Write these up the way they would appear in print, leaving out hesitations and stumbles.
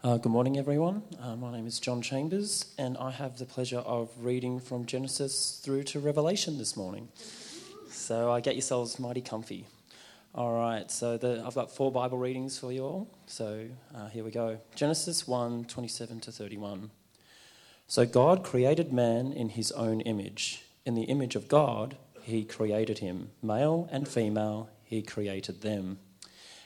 Good morning, everyone. My name is John Chambers, and I have the pleasure of reading from Genesis through to Revelation this morning. So get yourselves mighty comfy. All right, so I've got 4 Bible readings for you all. So here we go. Genesis 1:27 to 31. So God created man in his own image. In the image of God, he created him. Male and female, he created them.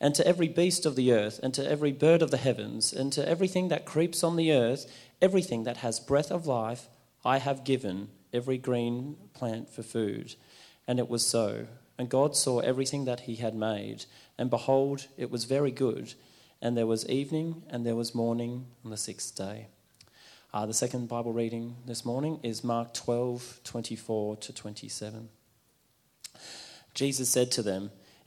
And to every beast of the earth, and to every bird of the heavens, and to everything that creeps on the earth, everything that has breath of life, I have given every green plant for food." And it was so. And God saw everything that he had made, and behold, it was very good. And there was evening, and there was morning on the 6th day. The second Bible reading this morning is Mark 12:24 to 27. Jesus said to them,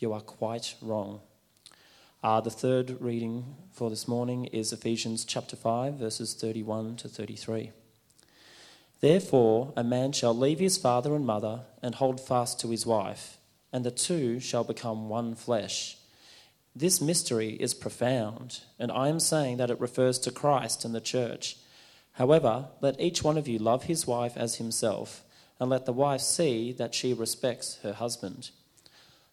You are quite wrong." The third reading for this morning is Ephesians chapter 5, verses 31 to 33. "Therefore a man shall leave his father and mother and hold fast to his wife, and the two shall become one flesh. This mystery is profound, and I am saying that it refers to Christ and the church. However, let each one of you love his wife as himself, and let the wife see that she respects her husband."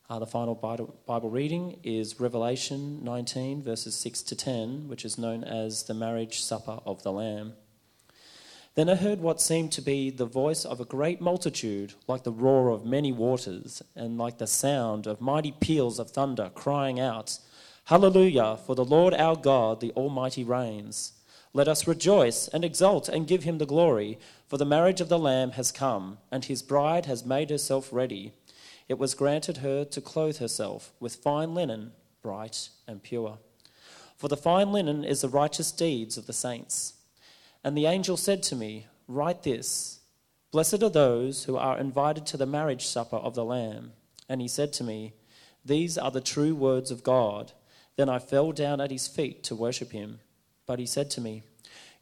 The final Bible reading is Revelation 19, verses 6 to 10, which is known as the marriage supper of the Lamb. "Then I heard what seemed to be the voice of a great multitude, like the roar of many waters, and like the sound of mighty peals of thunder, crying out, 'Hallelujah, for the Lord our God, the Almighty reigns. Let us rejoice and exult and give him the glory, for the marriage of the Lamb has come, and his bride has made herself ready. It was granted her to clothe herself with fine linen, bright and pure. For the fine linen is the righteous deeds of the saints.' And the angel said to me, 'Write this: Blessed are those who are invited to the marriage supper of the Lamb.' And he said to me, 'These are the true words of God.' Then I fell down at his feet to worship him. But he said to me,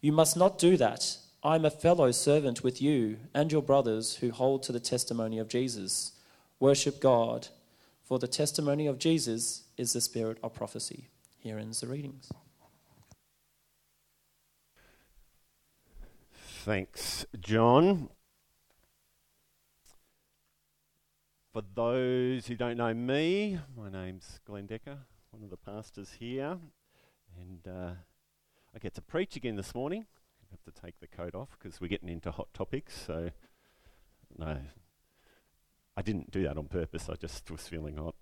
'You must not do that. I am a fellow servant with you and your brothers who hold to the testimony of Jesus. Worship God, for the testimony of Jesus is the spirit of prophecy.'" Here ends the readings. Thanks, John. For those who don't know me, my name's Glenn Decker, one of the pastors here, and I get to preach again this morning. I have to take the coat off because we're getting into hot topics, so no, I didn't do that on purpose, I just was feeling hot.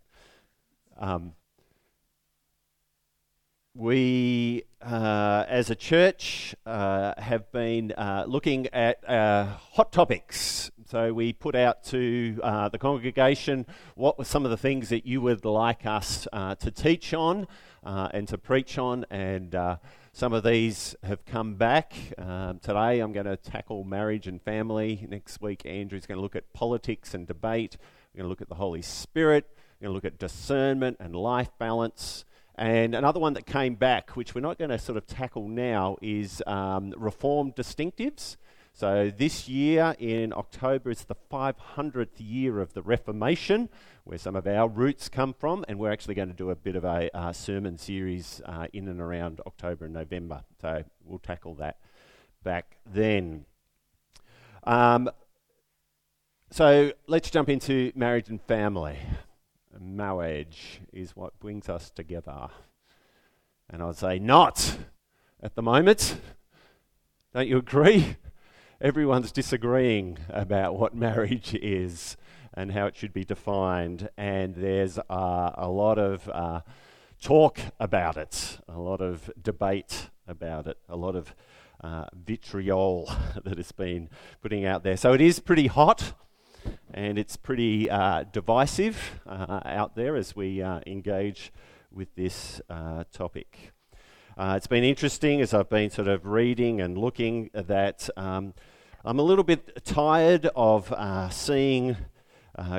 We, as a church, have been looking at hot topics. So we put out to the congregation what were some of the things that you would like us to teach on and to preach on, and some of these have come back. Today I'm going to tackle marriage and family. Next week Andrew's going to look at politics and debate. We're going to look at the Holy Spirit. We're going to look at discernment and life balance. And another one that came back, which we're not going to sort of tackle now, is reformed distinctives. So this year in October is the 500th year of the Reformation, where some of our roots come from, and we're actually going to do a bit of a sermon series in and around October and November. So we'll tackle that back then. So let's jump into marriage and family. Marriage is what brings us together. And I'd say not at the moment. Don't you agree? Everyone's disagreeing about what marriage is. and how it should be defined, and there's a lot of talk about it, a lot of debate about it, a lot of vitriol that has been putting out there. So it is pretty hot, and it's pretty divisive out there as we engage with this topic. It's been interesting as I've been sort of reading and looking that I'm a little bit tired of seeing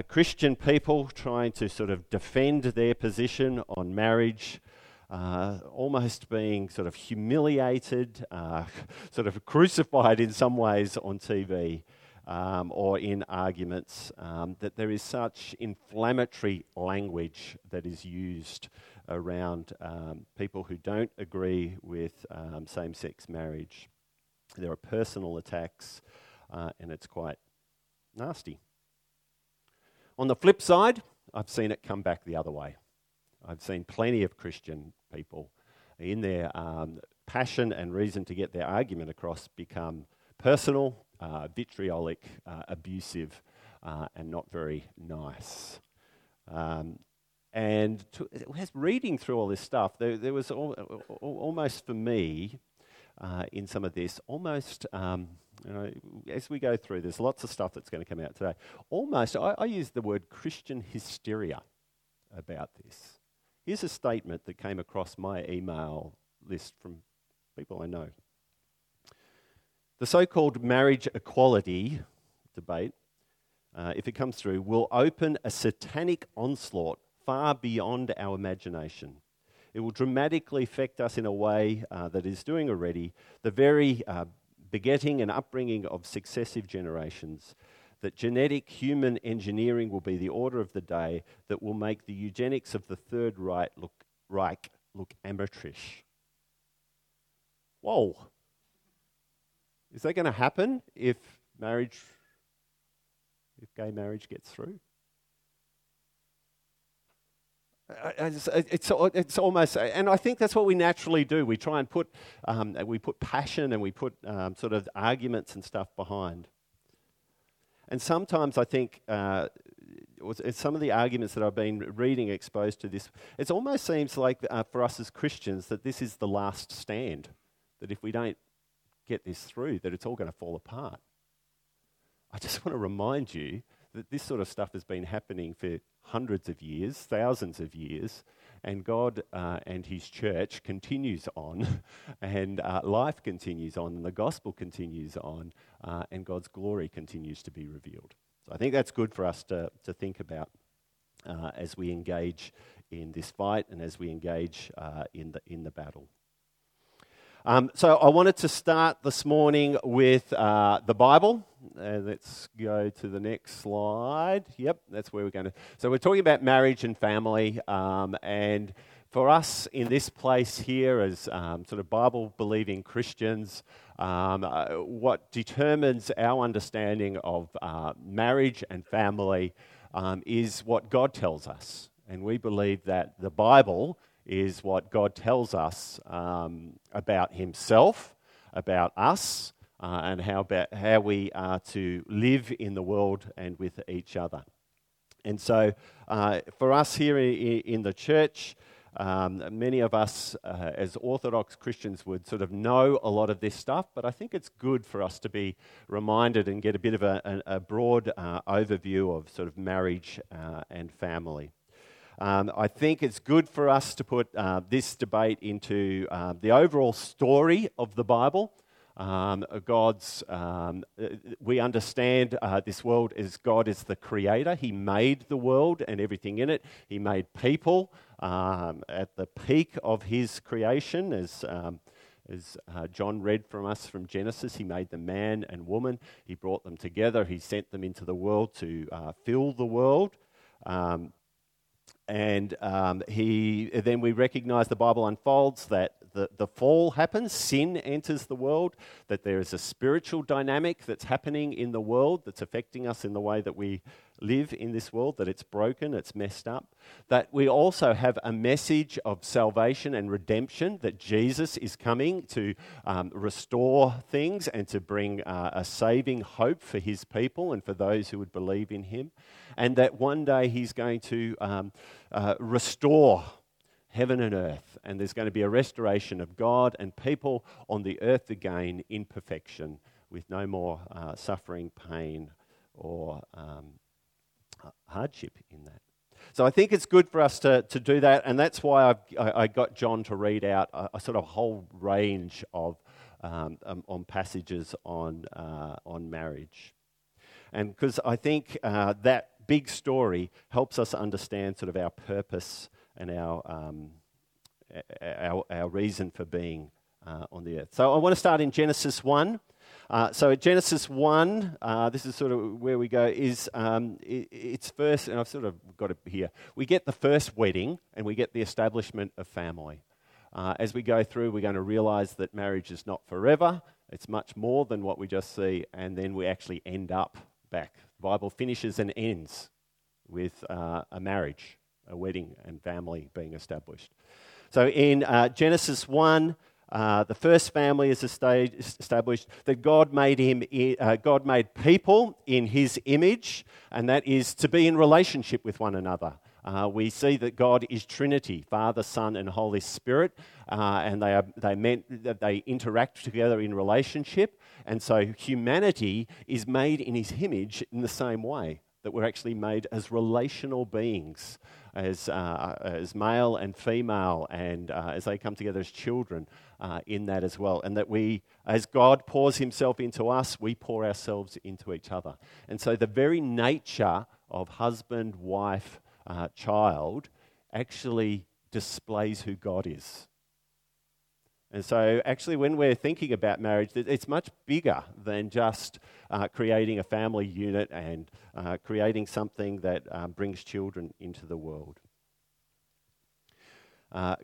Christian people trying to sort of defend their position on marriage, almost being sort of humiliated, sort of crucified in some ways on TV or in arguments, that there is such inflammatory language that is used around people who don't agree with same-sex marriage. There are personal attacks, and it's quite nasty. On the flip side, I've seen it come back the other way. I've seen plenty of Christian people in their passion and reason to get their argument across become personal, vitriolic, abusive, and not very nice. And as reading through all this stuff, there was almost for me, in some of this, almost, you know, as we go through, there's lots of stuff that's going to come out today. Almost, I use the word Christian hysteria about this. Here's a statement that came across my email list from people I know. The so-called marriage equality debate, if it comes through, will open a satanic onslaught far beyond our imagination. It will dramatically affect us in a way that is doing already, the very begetting and upbringing of successive generations, that genetic human engineering will be the order of the day, that will make the eugenics of the Third Reich look amateurish. Whoa. Is that going to happen if gay marriage gets through? It's almost, and I think that's what we naturally do. We try and put we put passion and we put sort of arguments and stuff behind. And sometimes I think some of the arguments that I've been reading exposed to this, it almost seems like for us as Christians that this is the last stand. That if we don't get this through, that it's all going to fall apart. I just want to remind you that this sort of stuff has been happening for hundreds of years, thousands of years, and God and his church continues on, and life continues on, and the gospel continues on, and God's glory continues to be revealed. So I think that's good for us to think about as we engage in this fight and as we engage in the battle. So I wanted to start this morning with the Bible. Let's go to the next slide. Yep, that's where we're going to. So we're talking about marriage and family, and for us in this place here as sort of Bible-believing Christians, what determines our understanding of marriage and family is what God tells us, and we believe that the Bible is what God tells us about himself, about us, and how we are to live in the world and with each other. And so for us here in the church, many of us as Orthodox Christians would sort of know a lot of this stuff, but I think it's good for us to be reminded and get a bit of a broad overview of sort of marriage and family. I think it's good for us to put this debate into the overall story of the Bible. God's, we understand this world as God is the creator. He made the world and everything in it. He made people at the peak of his creation, as John read from us from Genesis. He made them man and woman. He brought them together. He sent them into the world to fill the world. And then we recognize the Bible unfolds that the fall happens, sin enters the world, that there is a spiritual dynamic that's happening in the world that's affecting us in the way that we live in this world, that it's broken, it's messed up, that we also have a message of salvation and redemption, that Jesus is coming to restore things and to bring a saving hope for his people and for those who would believe in him, and that one day he's going to restore heaven and earth, and there's going to be a restoration of God and people on the earth again in perfection with no more suffering, pain, or hardship in that. So I think it's good for us to do that, and that's why I got John to read out a sort of whole range of on passages on marriage, and because I think that big story helps us understand sort of our purpose and our reason for being on the earth. So I want to start in Genesis 1. So Genesis 1, this is sort of where we go, is it's first, and I've sort of got it here, we get the first wedding and we get the establishment of family. As we go through, we're going to realise that marriage is not forever, it's much more than what we just see, and then we actually end up back. The Bible finishes and ends with a marriage, a wedding and family being established. So in Genesis 1, the first family is established, that God made him. God made people in his image, and that is to be in relationship with one another. We see that God is Trinity, Father, Son, and Holy Spirit, and they meant that they interact together in relationship, and so humanity is made in his image in the same way, that we're actually made as relational beings, as male and female, and as they come together as children in that as well. And that we, as God pours himself into us, we pour ourselves into each other. And so the very nature of husband, wife, child actually displays who God is. And so actually when we're thinking about marriage, it's much bigger than just creating a family unit and creating something that brings children into the world.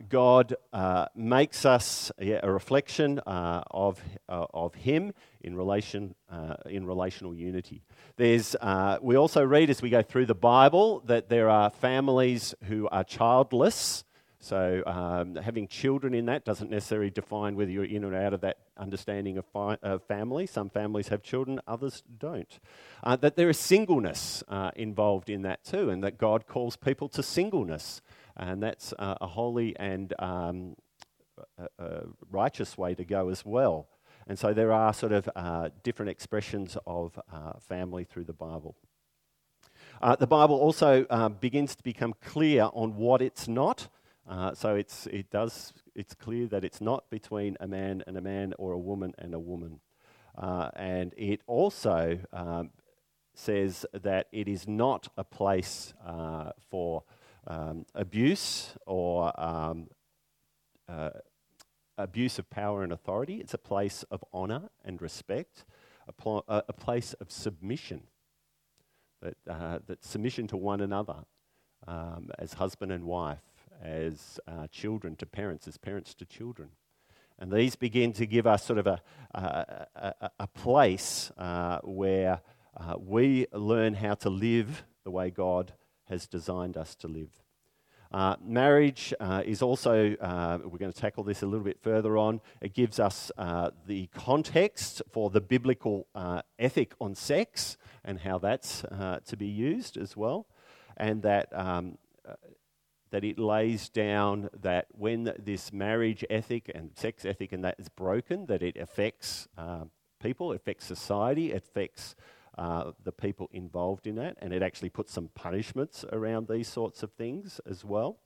God makes us a reflection of him in relational unity. There's we also read as we go through the Bible that there are families who are childless. So having children in that doesn't necessarily define whether you're in or out of that understanding of family. Some families have children, others don't. That there is singleness involved in that too, and that God calls people to singleness. And that's a holy and righteous way to go as well. And so there are sort of different expressions of family through the Bible. The Bible also begins to become clear on what it's not. So it's clear that it's not between a man and a man or a woman and a woman. And it also says that it is not a place for abuse or abuse of power and authority. It's a place of honour and respect, a place of submission, that submission to one another as husband and wife, as children to parents, as parents to children. And these begin to give us sort of a place where we learn how to live the way God has designed us to live. Marriage is also, we're going to tackle this a little bit further on, it gives us the context for the biblical ethic on sex and how that's to be used as well, and that it lays down that when this marriage ethic and sex ethic and that is broken, that it affects people, affects society, affects the people involved in that, and it actually puts some punishments around these sorts of things as well.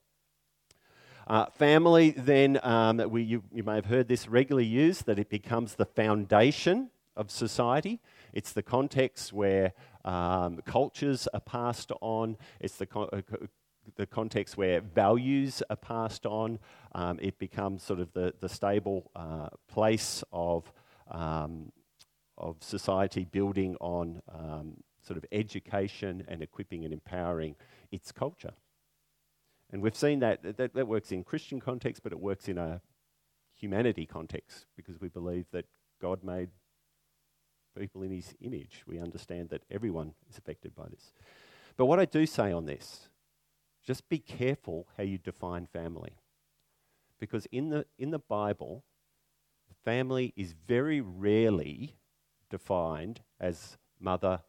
Family, then, you may have heard this regularly used, that it becomes the foundation of society. It's the context where cultures are passed on. It's the context where values are passed on. It becomes sort of the stable place of society, building on sort of education and equipping and empowering its culture. And we've seen that works in Christian context, but it works in a humanity context, because we believe that God made people in his image. We understand that everyone is affected by this. But what I do say on this, just be careful how you define family. Because in the Bible, family is very rarely defined as mother,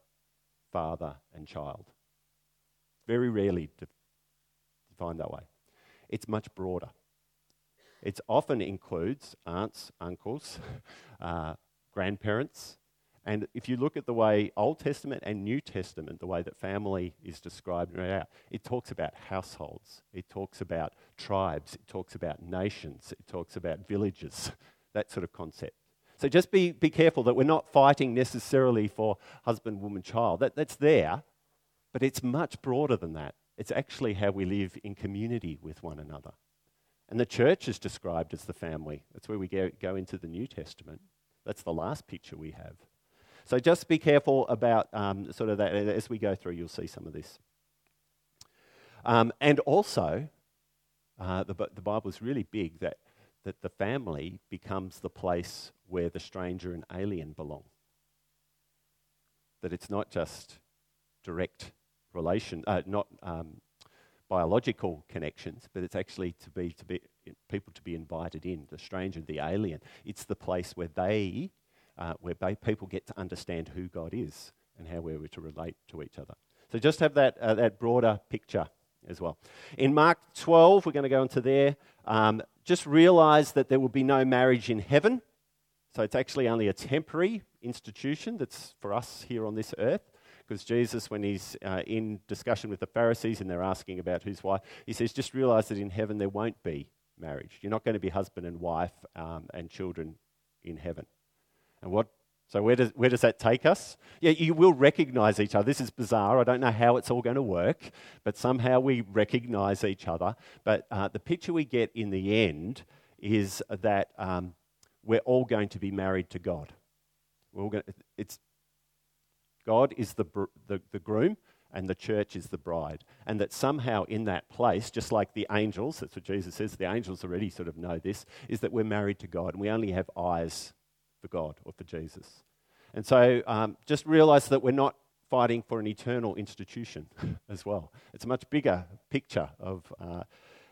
father, and child. Very rarely defined that way. It's much broader. It often includes aunts, uncles, grandparents. And if you look at the way Old Testament and New Testament, the way that family is described, it talks about households, it talks about tribes, it talks about nations, it talks about villages, that sort of concept. So just be careful that we're not fighting necessarily for husband, woman, child. That's there, but it's much broader than that. It's actually how we live in community with one another. And the church is described as the family. That's where we go into the New Testament. That's the last picture we have. So just be careful about sort of that. As we go through, you'll see some of this. And also, the Bible is really big that the family becomes the place where the stranger and alien belong. That it's not just direct relation, not biological connections, but it's actually to be people to be invited in. The stranger, the alien. It's the place where they. Where people get to understand who God is and how we're to relate to each other. So just have that broader picture as well. In Mark 12, we're going to go into there. Just realize that there will be no marriage in heaven. So it's actually only a temporary institution that's for us here on this earth. Because Jesus, when he's in discussion with the Pharisees and they're asking about who's wife, he says, just realize that in heaven there won't be marriage. You're not going to be husband and wife and children in heaven. And where does that take us? Yeah, you will recognize each other. This is bizarre. I don't know how it's all going to work, but somehow we recognize each other. But the picture we get in the end is that we're all going to be married to God. God is the groom and the church is the bride. And that somehow in that place, just like the angels, that's what Jesus says, the angels already sort of know this, is that we're married to God and we only have eyes for God or for Jesus. And so just realize that we're not fighting for an eternal institution as well. It's a much bigger picture of...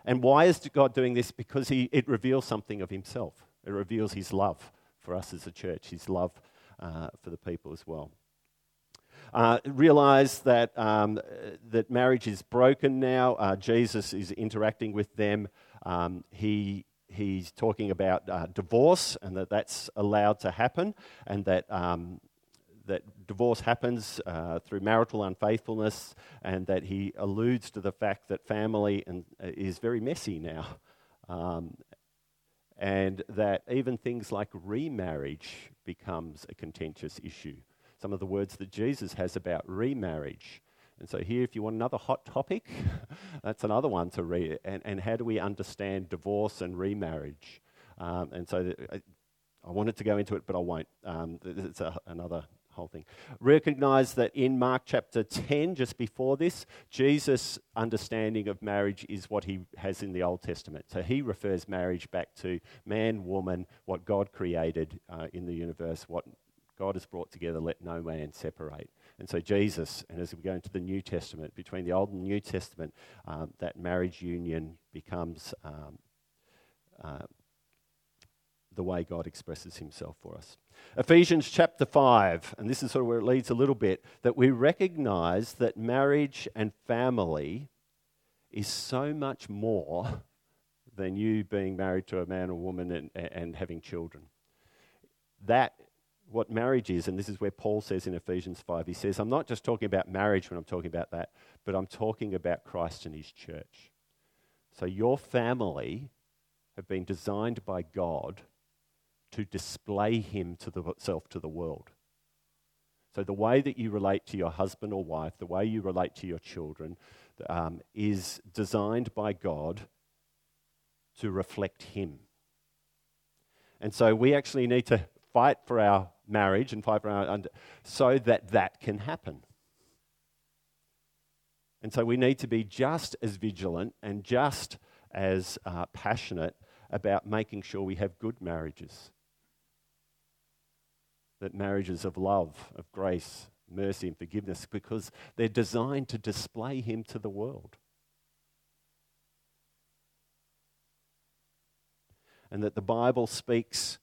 and why is God doing this? Because it reveals something of himself. It reveals his love for us as a church, his love for the people as well. Realize that that marriage is broken now. Jesus is interacting with them. He's talking about divorce and that's allowed to happen, and that divorce happens through marital unfaithfulness, and that he alludes to the fact that family is very messy now, and that even things like remarriage becomes a contentious issue. Some of the words that Jesus has about remarriage. And so here, if you want another hot topic, that's another one to read. And how do we understand divorce and remarriage? And so I wanted to go into it, but I won't. It's another whole thing. Recognize that in Mark chapter 10, just before this, Jesus' understanding of marriage is what he has in the Old Testament. So he refers marriage back to man, woman, what God created in the universe, what God has brought together, let no man separate. And so Jesus, and as we go into the New Testament, between the Old and New Testament, that marriage union becomes the way God expresses himself for us. Ephesians chapter 5, and this is sort of where it leads a little bit, that we recognize that marriage and family is so much more than you being married to a man or woman and having children. That what marriage is, and this is where Paul says in Ephesians 5, he says, I'm not just talking about marriage when I'm talking about that, but I'm talking about Christ and his church. So your family have been designed by God to display him to himself to the world. So the way that you relate to your husband or wife, the way you relate to your children, is designed by God to reflect him. And so we actually need to fight for our marriage and fight for our... so that can happen. And so we need to be just as vigilant and just as passionate about making sure we have good marriages. That marriages of love, of grace, mercy and forgiveness because they're designed to display him to the world. And that the Bible speaks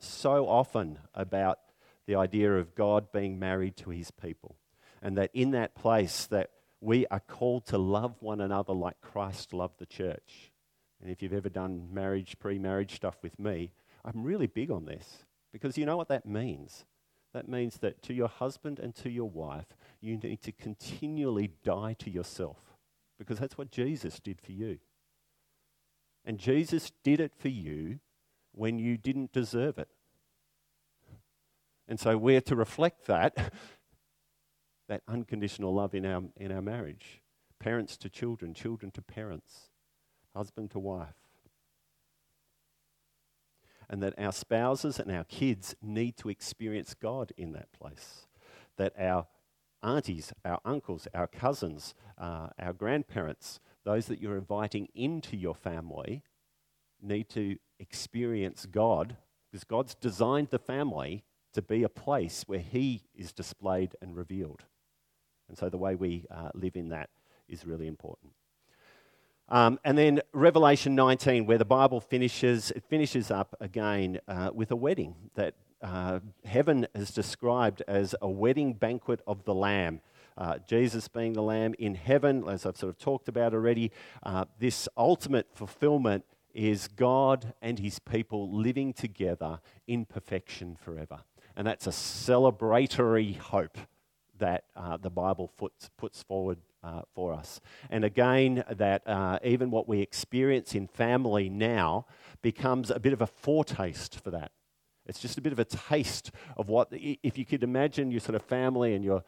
so often about the idea of God being married to his people. And that in that place that we are called to love one another like Christ loved the church. And if you've ever done marriage, pre-marriage stuff with me, I'm really big on this because you know what that means? That means that to your husband and to your wife, you need to continually die to yourself because that's what Jesus did for you. And Jesus did it for you when you didn't deserve it. And so we're to reflect that unconditional love in our marriage. Parents to children, children to parents, husband to wife. And that our spouses and our kids need to experience God in that place. That our aunties, our uncles, our cousins, our grandparents, those that you're inviting into your family need to experience God because God's designed the family to be a place where he is displayed and revealed. And so the way we live in that is really important. And then Revelation 19, where the Bible finishes up again with a wedding that heaven is described as a wedding banquet of the Lamb. Jesus being the Lamb in heaven, as I've sort of talked about already, this ultimate fulfillment is God and his people living together in perfection forever. And that's a celebratory hope that the Bible puts forward for us. And again, that even what we experience in family now becomes a bit of a foretaste for that. It's just a bit of a taste of what, if you could imagine your sort of family and your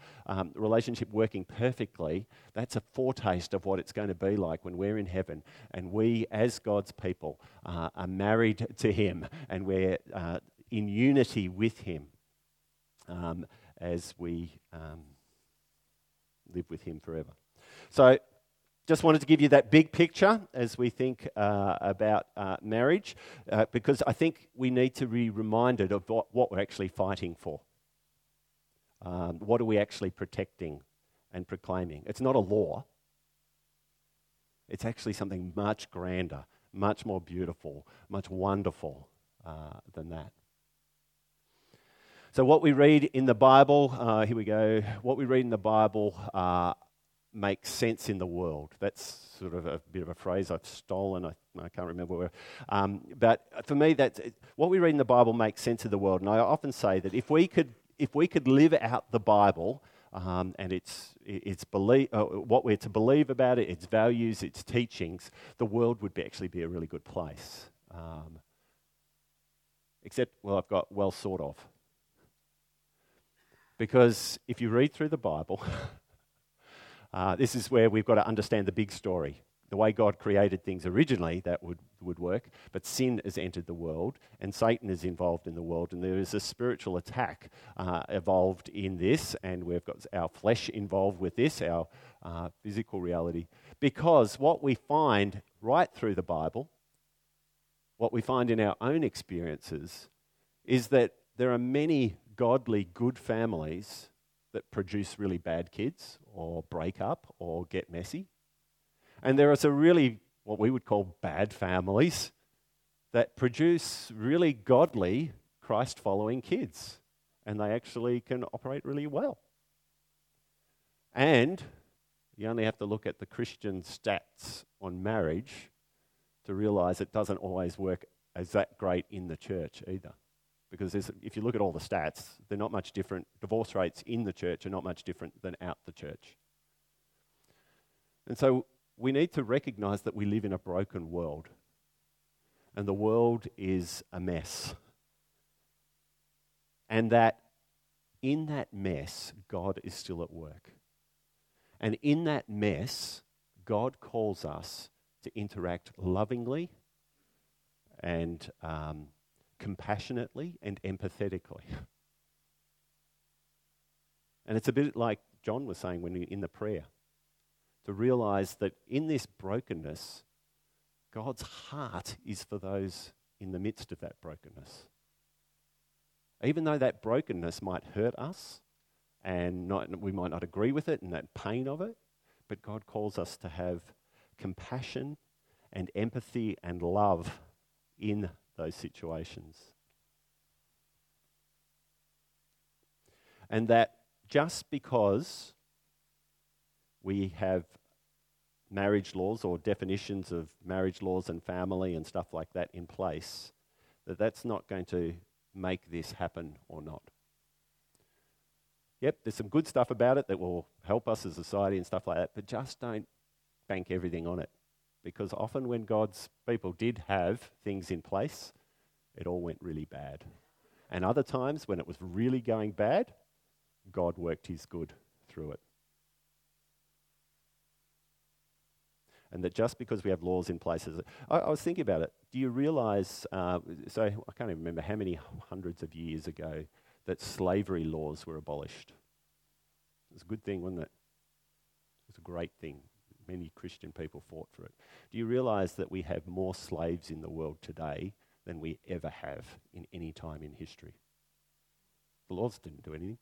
relationship working perfectly, that's a foretaste of what it's going to be like when we're in heaven and we, as God's people, are married to him and we're in unity with him as we live with him forever. So just wanted to give you that big picture as we think about marriage because I think we need to be reminded of what we're actually fighting for. What are we actually protecting and proclaiming? It's not a law. It's actually something much grander, much more beautiful, much wonderful than that. So what we read in the Bible, what we read in the Bible makes sense in the world. That's sort of a bit of a phrase I've stolen. I can't remember where. But for me, that's what we read in the Bible makes sense of the world. And I often say that if we could live out the Bible and its belief, what we're to believe about it, its values, its teachings, the world would be a really good place. Except, well, I've got well sort of. Because if you read through the Bible... this is where we've got to understand the big story. The way God created things originally, that would work, but sin has entered the world and Satan is involved in the world and there is a spiritual attack involved in this and we've got our flesh involved with this, our physical reality. Because what we find right through the Bible, what we find in our own experiences is that there are many godly, good families that produce really bad kids or break up or get messy. And there are some really, what we would call bad families that produce really godly, Christ-following kids. And they actually can operate really well. And you only have to look at the Christian stats on marriage to realise it doesn't always work as that great in the church either. Because if you look at all the stats, they're not much different. Divorce rates in the church are not much different than out the church. And so we need to recognise that we live in a broken world. And the world is a mess. And that in that mess, God is still at work. And in that mess, God calls us to interact lovingly and compassionately and empathetically. And it's a bit like John was saying when in the prayer, to realise that in this brokenness, God's heart is for those in the midst of that brokenness. Even though that brokenness might hurt us and we might not agree with it and that pain of it, but God calls us to have compassion and empathy and love in those situations. And that just because we have marriage laws or definitions of marriage laws and family and stuff like that in place, that's not going to make this happen or not. Yep, there's some good stuff about it that will help us as a society and stuff like that, but just don't bank everything on it. Because often when God's people did have things in place, it all went really bad. And other times when it was really going bad, God worked his good through it. And that just because we have laws in place, I was thinking about it. Do you realise, so I can't even remember how many hundreds of years ago that slavery laws were abolished. It was a good thing, wasn't it? It was a great thing. Many Christian people fought for it. Do you realise that we have more slaves in the world today than we ever have in any time in history? The laws didn't do anything.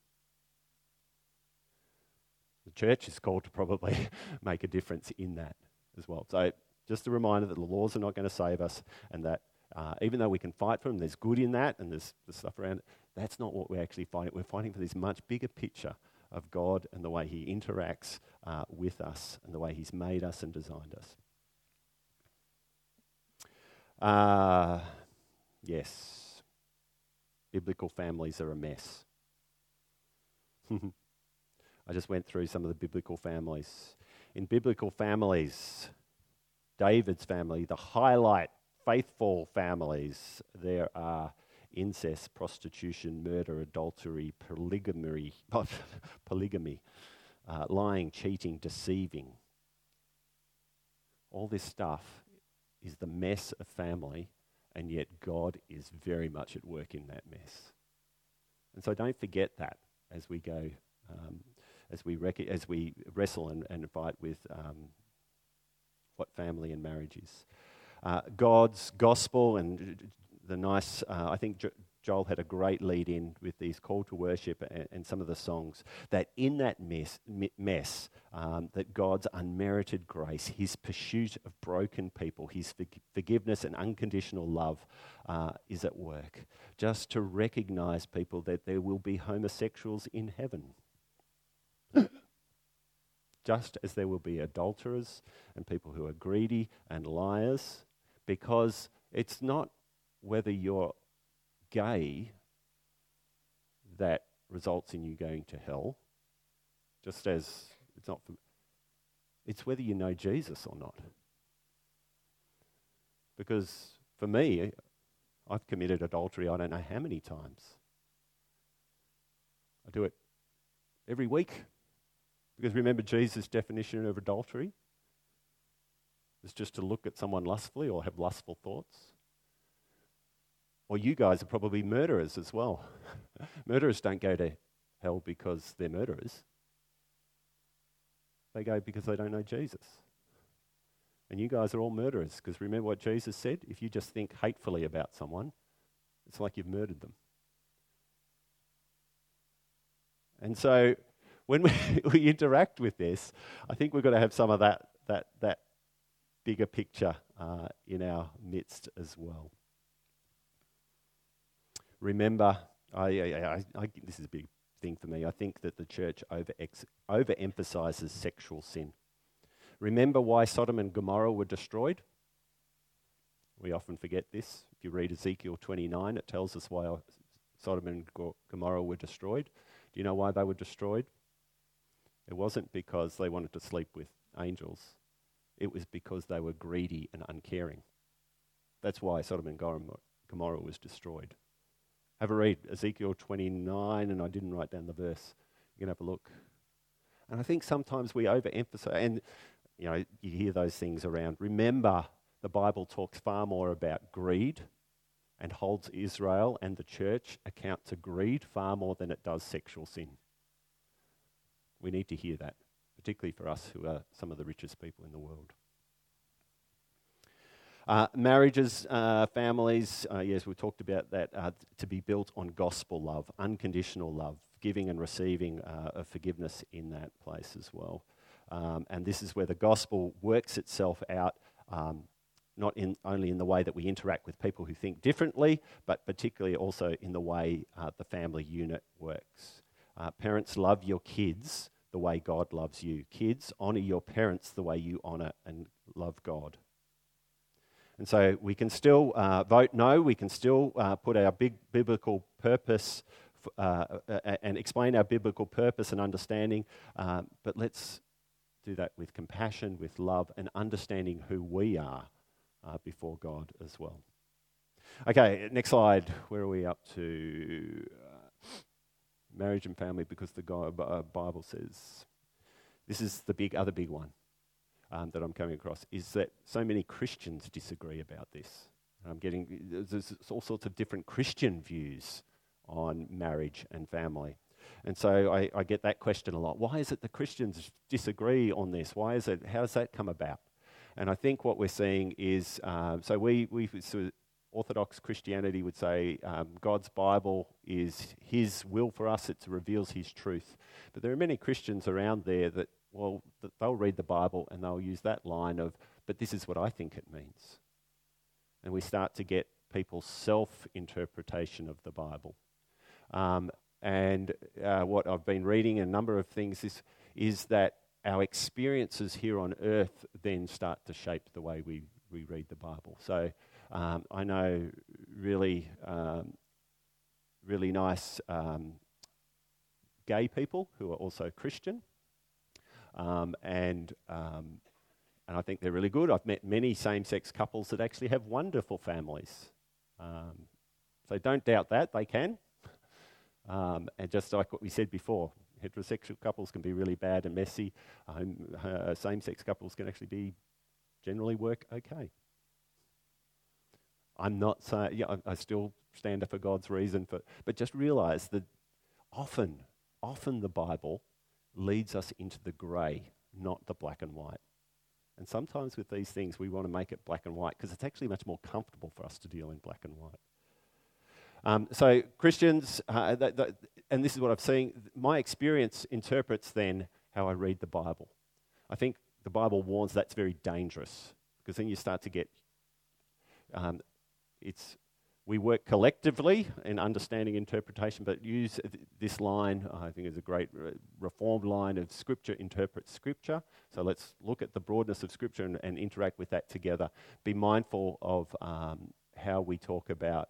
The church is called to probably make a difference in that as well. So just a reminder that the laws are not going to save us, and that even though we can fight for them, there's good in that and there's the stuff around it, that's not what we're actually fighting. We're fighting for this much bigger picture of God and the way he interacts with us and the way he's made us and designed us. Yes, biblical families are a mess. I just went through some of the biblical families. In biblical families, David's family, the highlight, faithful families, there are incest, prostitution, murder, adultery, polygamy, lying, cheating, deceiving. All this stuff is the mess of family, and yet God is very much at work in that mess. And so don't forget that as we go as we wrestle and fight with what family and marriage is. God's gospel and the nice, I think Joel had a great lead-in with these call to worship and some of the songs, that in that mess, that God's unmerited grace, his pursuit of broken people, his forgiveness and unconditional love is at work. Just to recognise, people, that there will be homosexuals in heaven. Just as there will be adulterers and people who are greedy and liars, because it's not whether you're gay that results in you going to hell, just as it's not for me. It's whether you know Jesus or not. Because for me, I've committed adultery I don't know how many times. I do it every week. Because remember Jesus' definition of adultery? It's just to look at someone lustfully or have lustful thoughts. Or you guys are probably murderers as well. Murderers don't go to hell because they're murderers. They go because they don't know Jesus. And you guys are all murderers, because remember what Jesus said? If you just think hatefully about someone, it's like you've murdered them. And so when we interact with this, I think we've got to have some of that bigger picture in our midst as well. Remember, I this is a big thing for me. I think that the church overemphasizes sexual sin. Remember why Sodom and Gomorrah were destroyed? We often forget this. If you read Ezekiel 29, it tells us why Sodom and Gomorrah were destroyed. Do you know why they were destroyed? It wasn't because they wanted to sleep with angels. It was because they were greedy and uncaring. That's why Sodom and Gomorrah was destroyed. Have a read, Ezekiel 29, and I didn't write down the verse. You can have a look. And I think sometimes we overemphasize, and you hear those things around. Remember, the Bible talks far more about greed and holds Israel and the church account to greed far more than it does sexual sin. We need to hear that, particularly for us who are some of the richest people in the world. Marriages, families, yes, we talked about that, to be built on gospel love, unconditional love, giving and receiving of forgiveness in that place as well. And this is where the gospel works itself out, not only in the way that we interact with people who think differently, but particularly also in the way the family unit works. Parents, love your kids the way God loves you. Kids, honour your parents the way you honour and love God. And so we can still vote no, we can still put our big biblical purpose and explain our biblical purpose and understanding, but let's do that with compassion, with love, and understanding who we are before God as well. Okay, next slide. Where are we up to? Marriage and family, because the Bible says, this is the other big one that I'm coming across, is that so many Christians disagree about this. And I'm getting there's all sorts of different Christian views on marriage and family. And so I get that question a lot. Why is it the Christians disagree on this? Why is it? How does that come about? And I think what we're seeing is, so Orthodox Christianity would say God's Bible is His will for us. It reveals His truth. But there are many Christians around there that, well, they'll read the Bible and they'll use that line of, but this is what I think it means. And we start to get people's self-interpretation of the Bible. And what I've been reading, a number of things, is that our experiences here on earth then start to shape the way we read the Bible. So I know really nice gay people who are also Christian, and I think they're really good. I've met many same-sex couples that actually have wonderful families. So don't doubt that, they can. And just like what we said before, heterosexual couples can be really bad and messy. Same-sex couples can actually generally work okay. I'm not saying, I still stand up for God's reason, but just realise that often the Bible leads us into the grey, not the black and white. And sometimes with these things, we want to make it black and white because it's actually much more comfortable for us to deal in black and white. So Christians, and this is what I've seen, my experience interprets then how I read the Bible. I think the Bible warns that's very dangerous because then you start to get, we work collectively in understanding interpretation, but use this line, I think is a great reformed line of Scripture interprets Scripture. So let's look at the broadness of Scripture and interact with that together. Be mindful of how we talk about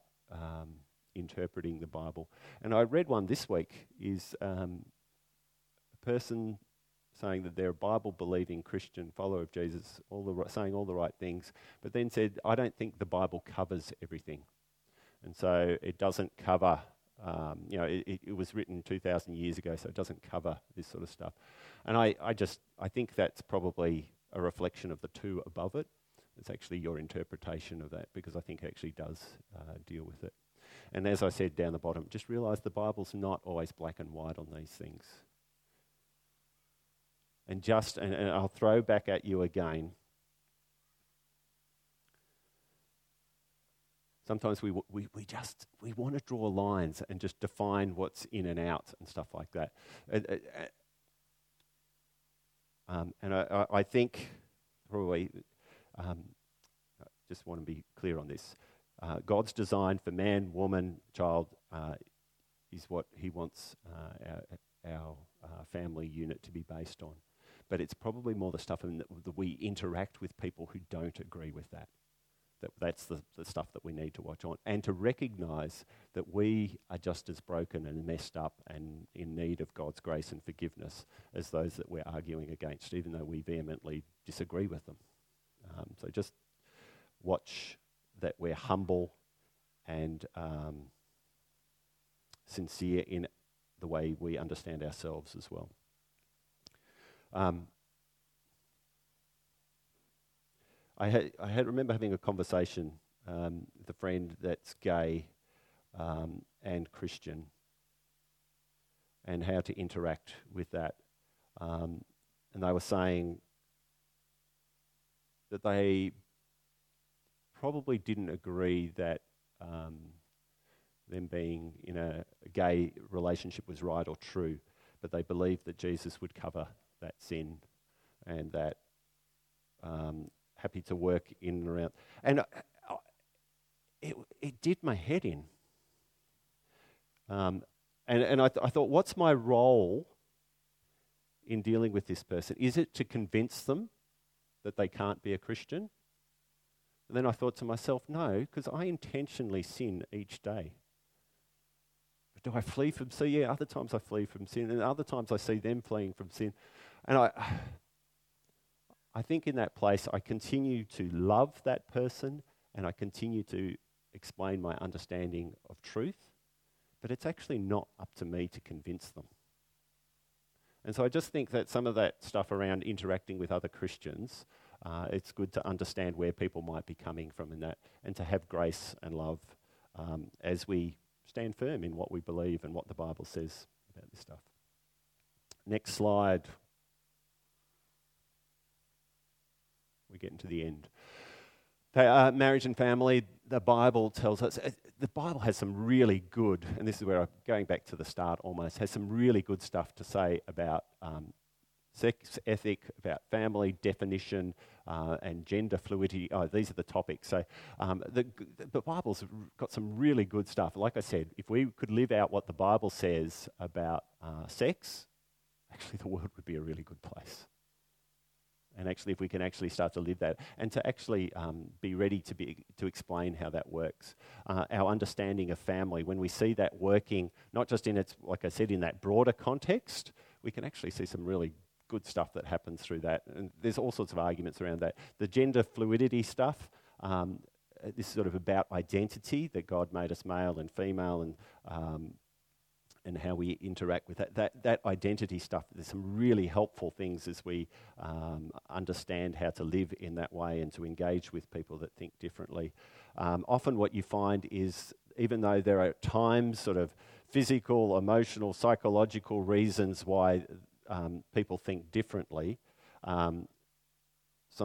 interpreting the Bible. And I read one this week, is a person saying that they're a Bible-believing Christian follower of Jesus, saying all the right things, but then said, I don't think the Bible covers everything. And so it doesn't cover, it was written 2,000 years ago, so it doesn't cover this sort of stuff. And I think that's probably a reflection of the two above it. It's actually your interpretation of that, because I think it actually does deal with it. And as I said down the bottom, just realise the Bible's not always black and white on these things. And and I'll throw back at you again. Sometimes we want to draw lines and just define what's in and out and stuff like that. And I think probably just want to be clear on this. God's design for man, woman, child is what He wants our family unit to be based on. But it's probably more the stuff that we interact with people who don't agree with that. That's the stuff that we need to watch on, and to recognise that we are just as broken and messed up and in need of God's grace and forgiveness as those that we're arguing against, even though we vehemently disagree with them. So just watch that we're humble and sincere in the way we understand ourselves as well. I remember having a conversation with a friend that's gay and Christian, and how to interact with that. And they were saying that they probably didn't agree that them being in a gay relationship was right or true, but they believed that Jesus would cover that sin and that happy to work in and around. And it did my head in. And I thought, what's my role in dealing with this person? Is it to convince them that they can't be a Christian? And then I thought to myself, no, because I intentionally sin each day. Do I flee from sin? Yeah, other times I flee from sin, and other times I see them fleeing from sin. And I think in that place, I continue to love that person, and I continue to explain my understanding of truth, but it's actually not up to me to convince them. And so I just think that some of that stuff around interacting with other Christians, it's good to understand where people might be coming from in that, and to have grace and love as we stand firm in what we believe and what the Bible says about this stuff. Next slide. We're getting to the end. Okay, marriage and family, the Bible tells us, the Bible has some really good, and this is where I'm going back to the start almost, has some really good stuff to say about sex ethic, about family definition, and gender fluidity. Oh, these are the topics. So the Bible's got some really good stuff. Like I said, if we could live out what the Bible says about sex, actually the world would be a really good place. And actually, if we can actually start to live that, and to actually be ready to explain how that works, our understanding of family, when we see that working, not just in its, like I said, in that broader context, we can actually see some really good stuff that happens through that. And there's all sorts of arguments around that. The gender fluidity stuff, this is sort of about identity, that God made us male and female, and how we interact with that. That identity stuff, there's some really helpful things as we understand how to live in that way and to engage with people that think differently. Often what you find is, even though there are at times sort of physical, emotional, psychological reasons why people think differently, some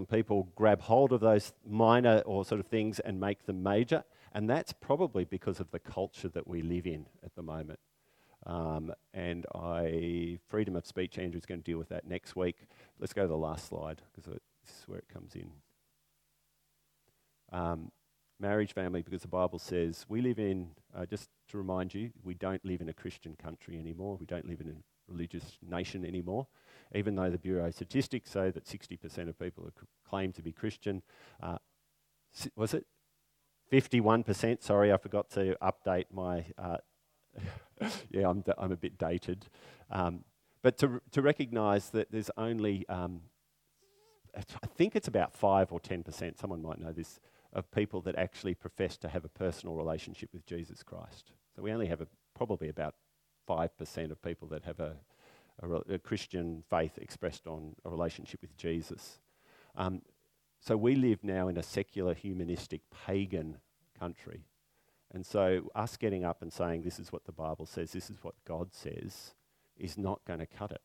people grab hold of those minor or sort of things and make them major, and that's probably because of the culture that we live in at the moment. Freedom of speech, Andrew's going to deal with that next week. Let's go to the last slide, because this is where it comes in. Marriage, family, because the Bible says we live in, just to remind you, we don't live in a Christian country anymore. We don't live in a religious nation anymore. Even though the Bureau of Statistics say that 60% of people claim to be Christian, 51%? Sorry, I forgot to update my... yeah, I'm a bit dated. But to recognise that there's only, I think it's about 5 or 10%, someone might know this, of people that actually profess to have a personal relationship with Jesus Christ. So we only have probably about 5% of people that have a Christian faith expressed on a relationship with Jesus. So we live now in a secular, humanistic, pagan country. And so us getting up and saying this is what the Bible says, this is what God says, is not going to cut it.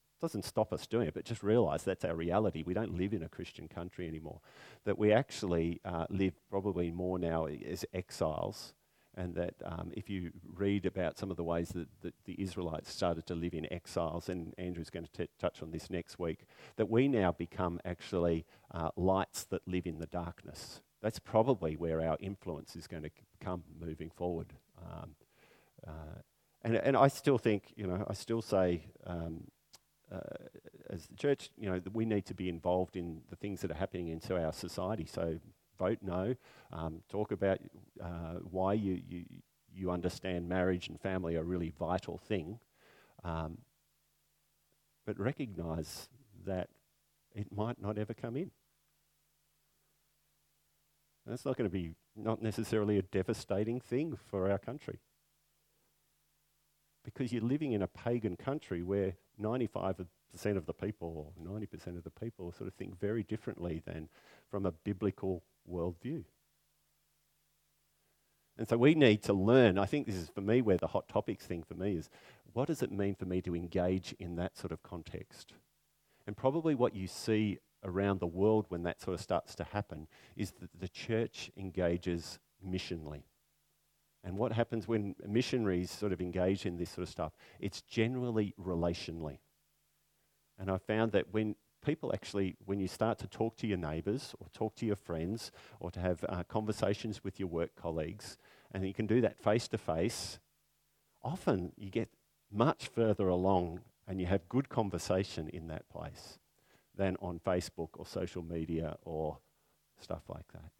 It doesn't stop us doing it, but just realise that's our reality. We don't live in a Christian country anymore. That we actually live probably more now as exiles, and that if you read about some of the ways that the Israelites started to live in exiles, and Andrew's going to touch on this next week, that we now become actually lights that live in the darkness. That's probably where our influence is going to come moving forward. And I still think, I still say, as the church, that we need to be involved in the things that are happening into our society. So vote no, talk about why you understand marriage and family are a really vital thing. But recognise that it might not ever come in. That's not going to be, not necessarily a devastating thing for our country. Because you're living in a pagan country where 95% of the people, or 90% of the people sort of think very differently than from a biblical worldview. And so we need to learn, I think this is for me where the hot topics thing for me is, what does it mean for me to engage in that sort of context? And probably what you see around the world when that sort of starts to happen is that the church engages missionally. And what happens when missionaries sort of engage in this sort of stuff, it's generally relationally. And I found that when people actually, when you start to talk to your neighbours or talk to your friends or to have conversations with your work colleagues, and you can do that face to face, often you get much further along and you have good conversation in that place than on Facebook or social media or stuff like that.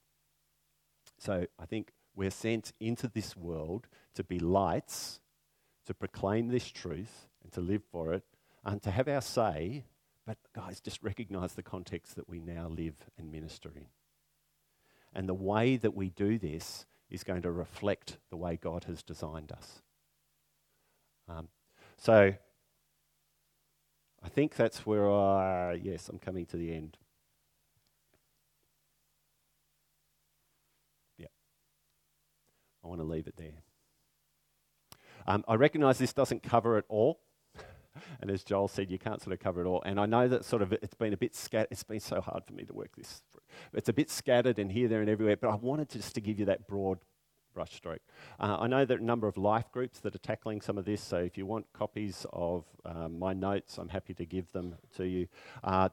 So I think we're sent into this world to be lights, to proclaim this truth and to live for it and to have our say, but guys, just recognise the context that we now live and minister in. And the way that we do this is going to reflect the way God has designed us. So I think that's where I'm coming to the end. I want to leave it there. I recognise this doesn't cover it all. And as Joel said, you can't sort of cover it all. And I know that sort of it's been a bit scattered. It's been so hard for me to work this through. It's a bit scattered and here, there and everywhere. But I wanted just to give you that broad brushstroke. I know there are a number of life groups that are tackling some of this. So if you want copies of my notes, I'm happy to give them to you. I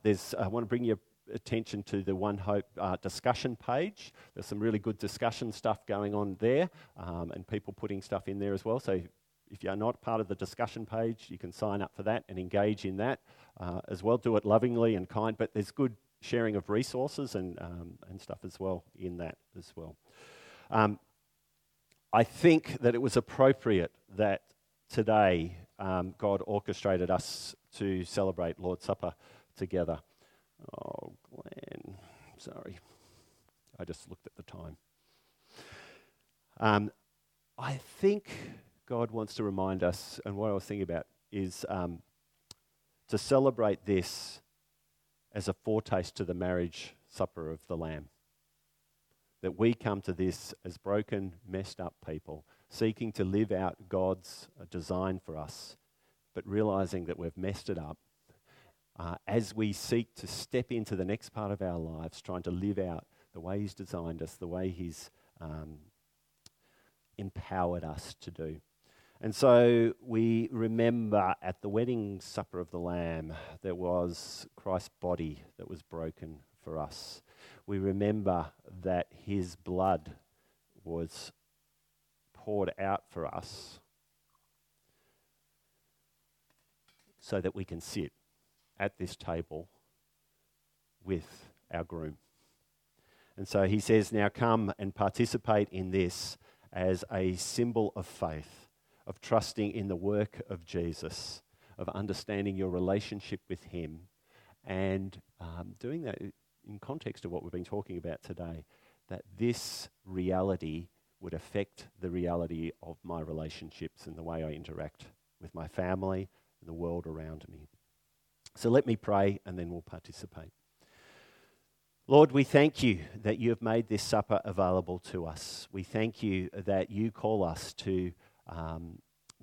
want to bring you attention to the One Hope discussion page. There's some really good discussion stuff going on there, and people putting stuff in there as well. So if you're not part of the discussion page, you can sign up for that and engage in that as well. Do it lovingly and kind, but there's good sharing of resources and stuff as well in that as well. I think that it was appropriate that today God orchestrated us to celebrate Lord's Supper together. Oh, Glenn, sorry. I just looked at the time. I think God wants to remind us, and what I was thinking about is to celebrate this as a foretaste to the marriage supper of the Lamb. That we come to this as broken, messed up people, seeking to live out God's design for us, but realizing that we've messed it up. As we seek to step into the next part of our lives, trying to live out the way He's designed us, the way He's empowered us to do. And so we remember at the wedding supper of the Lamb, there was Christ's body that was broken for us. We remember that His blood was poured out for us so that we can sit at this table with our groom. And so He says, now come and participate in this as a symbol of faith, of trusting in the work of Jesus, of understanding your relationship with Him, and doing that in context of what we've been talking about today, that this reality would affect the reality of my relationships and the way I interact with my family and the world around me. So let me pray and then we'll participate. Lord, we thank You that You have made this supper available to us. We thank You that You call us to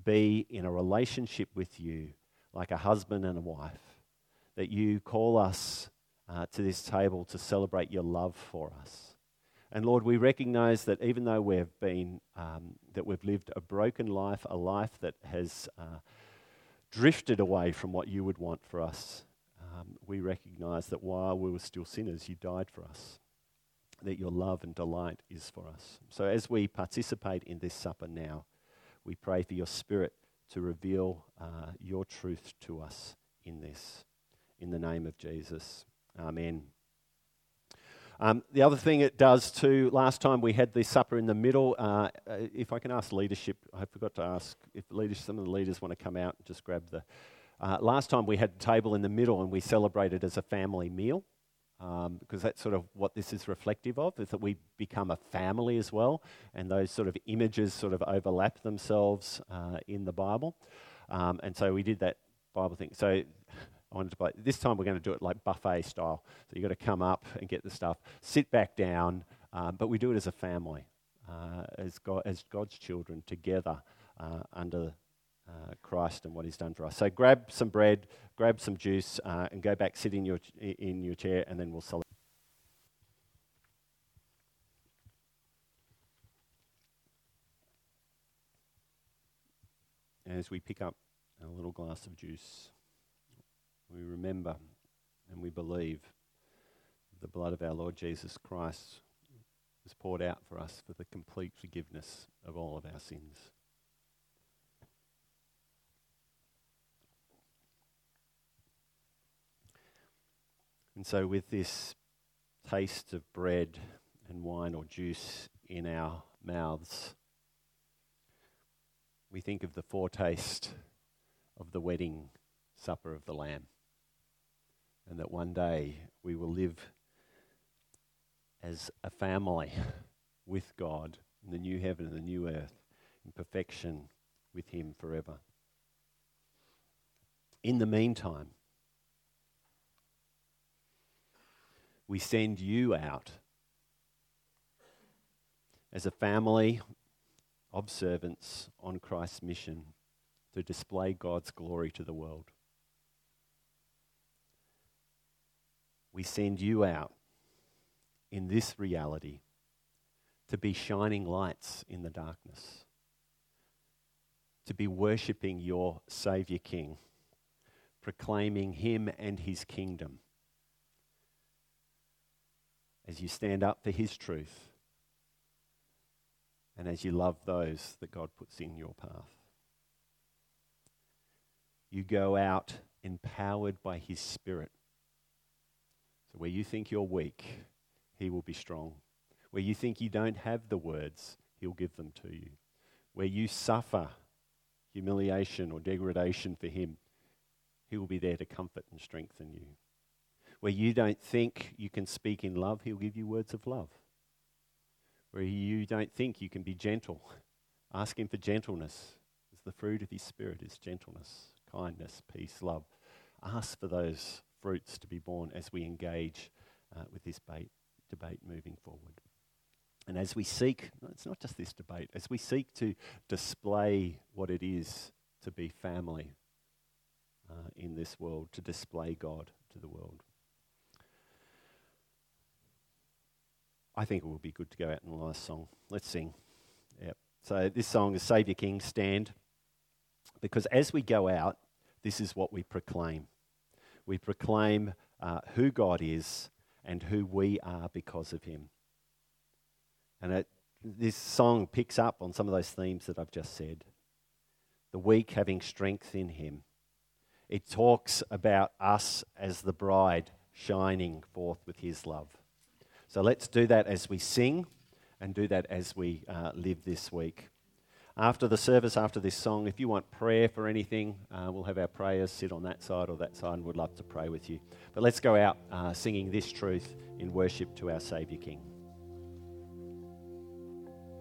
be in a relationship with You like a husband and a wife, that You call us to this table to celebrate Your love for us. And Lord, we recognize that even though we've lived a broken life, a life that has drifted away from what You would want for us, we recognize that while we were still sinners, You died for us, that Your love and delight is for us. So as we participate in this supper now, we pray for Your Spirit to reveal Your truth to us in this. In the name of Jesus, amen. The other thing it does too, last time we had the supper in the middle. If I can ask leadership, I forgot to ask if some of the leaders want to come out and just grab the... last time we had the table in the middle and we celebrated as a family meal, because that's sort of what this is reflective of, is that we become a family as well, and those sort of images sort of overlap themselves in the Bible. And so we did that Bible thing. So... this time we're going to do it like buffet style. So you've got to come up and get the stuff, sit back down, but we do it as a family, as God's children together under Christ and what He's done for us. So grab some bread, grab some juice, and go back, sit in your chair, and then we'll celebrate. as we pick up a little glass of juice, we remember and we believe the blood of our Lord Jesus Christ was poured out for us for the complete forgiveness of all of our sins. And so with this taste of bread and wine or juice in our mouths, we think of the foretaste of the wedding supper of the Lamb, and that one day we will live as a family with God in the new heaven and the new earth, in perfection with Him forever. In the meantime, we send you out as a family of servants on Christ's mission to display God's glory to the world. We send you out in this reality to be shining lights in the darkness, to be worshipping your Saviour King, proclaiming Him and His kingdom, as you stand up for His truth and as you love those that God puts in your path. You go out empowered by His Spirit. So where you think you're weak, He will be strong. Where you think you don't have the words, He'll give them to you. Where you suffer humiliation or degradation for Him, He will be there to comfort and strengthen you. Where you don't think you can speak in love, He'll give you words of love. Where you don't think you can be gentle, ask Him for gentleness, as the fruit of His Spirit is gentleness, kindness, peace, love. Ask for those fruits to be born as we engage with this debate moving forward. And as we seek, it's not just this debate, as we seek to display what it is to be family in this world, to display God to the world. I think it will be good to go out in the last song. Let's sing. Yep. So this song is Saviour King, Stand. Because as we go out, this is what we proclaim. We proclaim who God is and who we are because of Him. And this song picks up on some of those themes that I've just said. The weak having strength in Him. It talks about us as the bride shining forth with His love. So let's do that as we sing and do that as we live this week. After the service, after this song, if you want prayer for anything, we'll have our prayers sit on that side or that side, and we'd love to pray with you. But let's go out singing this truth in worship to our Saviour King.